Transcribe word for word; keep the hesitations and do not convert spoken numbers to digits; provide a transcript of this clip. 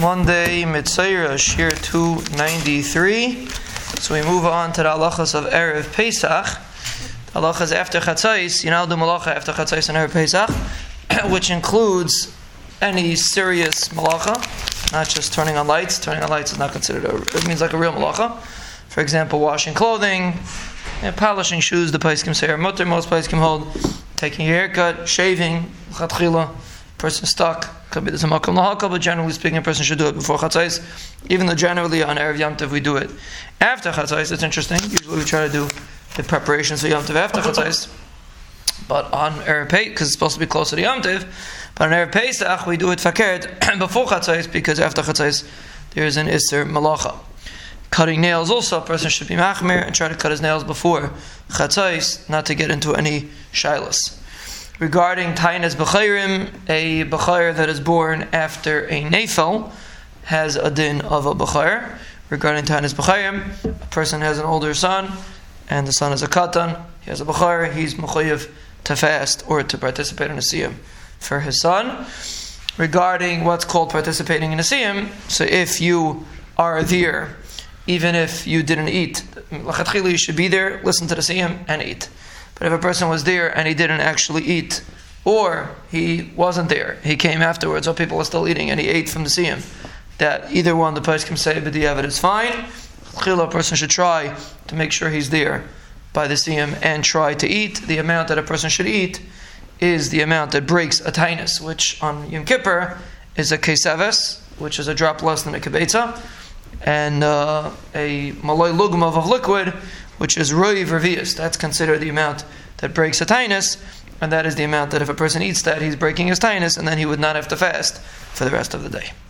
Monday, Mitzayra, Shir two ninety-three. So we move on to the halachas of Erev Pesach. The halachas after Chatzais, you now do malacha after Chatzais and Erev Pesach, which includes any serious malacha, not just turning on lights. Turning on lights is not considered a, it means like a real malacha. For example, washing clothing, and polishing shoes, the paiskim say are mutter, most paiskim hold, taking your haircut, shaving, lechatchila, person stuck, could be the makom lahaka, but generally speaking, a person should do it before Chatzais, even though generally on Erev Yamtev we do it after Chatzais. It's interesting, usually we try to do the preparations for Yamtev after Chatzais, but on Erev Pesach, because it's supposed to be closer to Yamtev, but on Erev Pesach we do it fakert before Chatzais, because after Chatzais there is an Isser Malacha. Cutting nails also, a person should be Machmir and try to cut his nails before Chatzais, not to get into any shilas. Regarding Taanis Bechorim, a bechor that is born after a nefel has a din of a bechor. Regarding Taanis Bechorim, a person has an older son and the son is a katan, he has a bechor, he's mechuyav to fast or to participate in a siyum for his son. Regarding what's called participating in a siyum, so if you are there, even if you didn't eat, lechatchila, you should be there, listen to the siyum, and eat. But if a person was there and he didn't actually eat, or he wasn't there, he came afterwards, or people were still eating and he ate from the siyum, that either one, the paiskim say, but the evidence is fine. Lechatchila, a person should try to make sure he's there by the siyum and try to eat. The amount that a person should eat is the amount that breaks a tainus, which on Yom Kippur is a Kezayis, which is a drop less than a Kebeitzah, and uh, a malay lugmav of liquid, which is roiv revius. That's considered the amount that breaks a tainus, and that is the amount that if a person eats that, he's breaking his tainus, and then he would not have to fast for the rest of the day.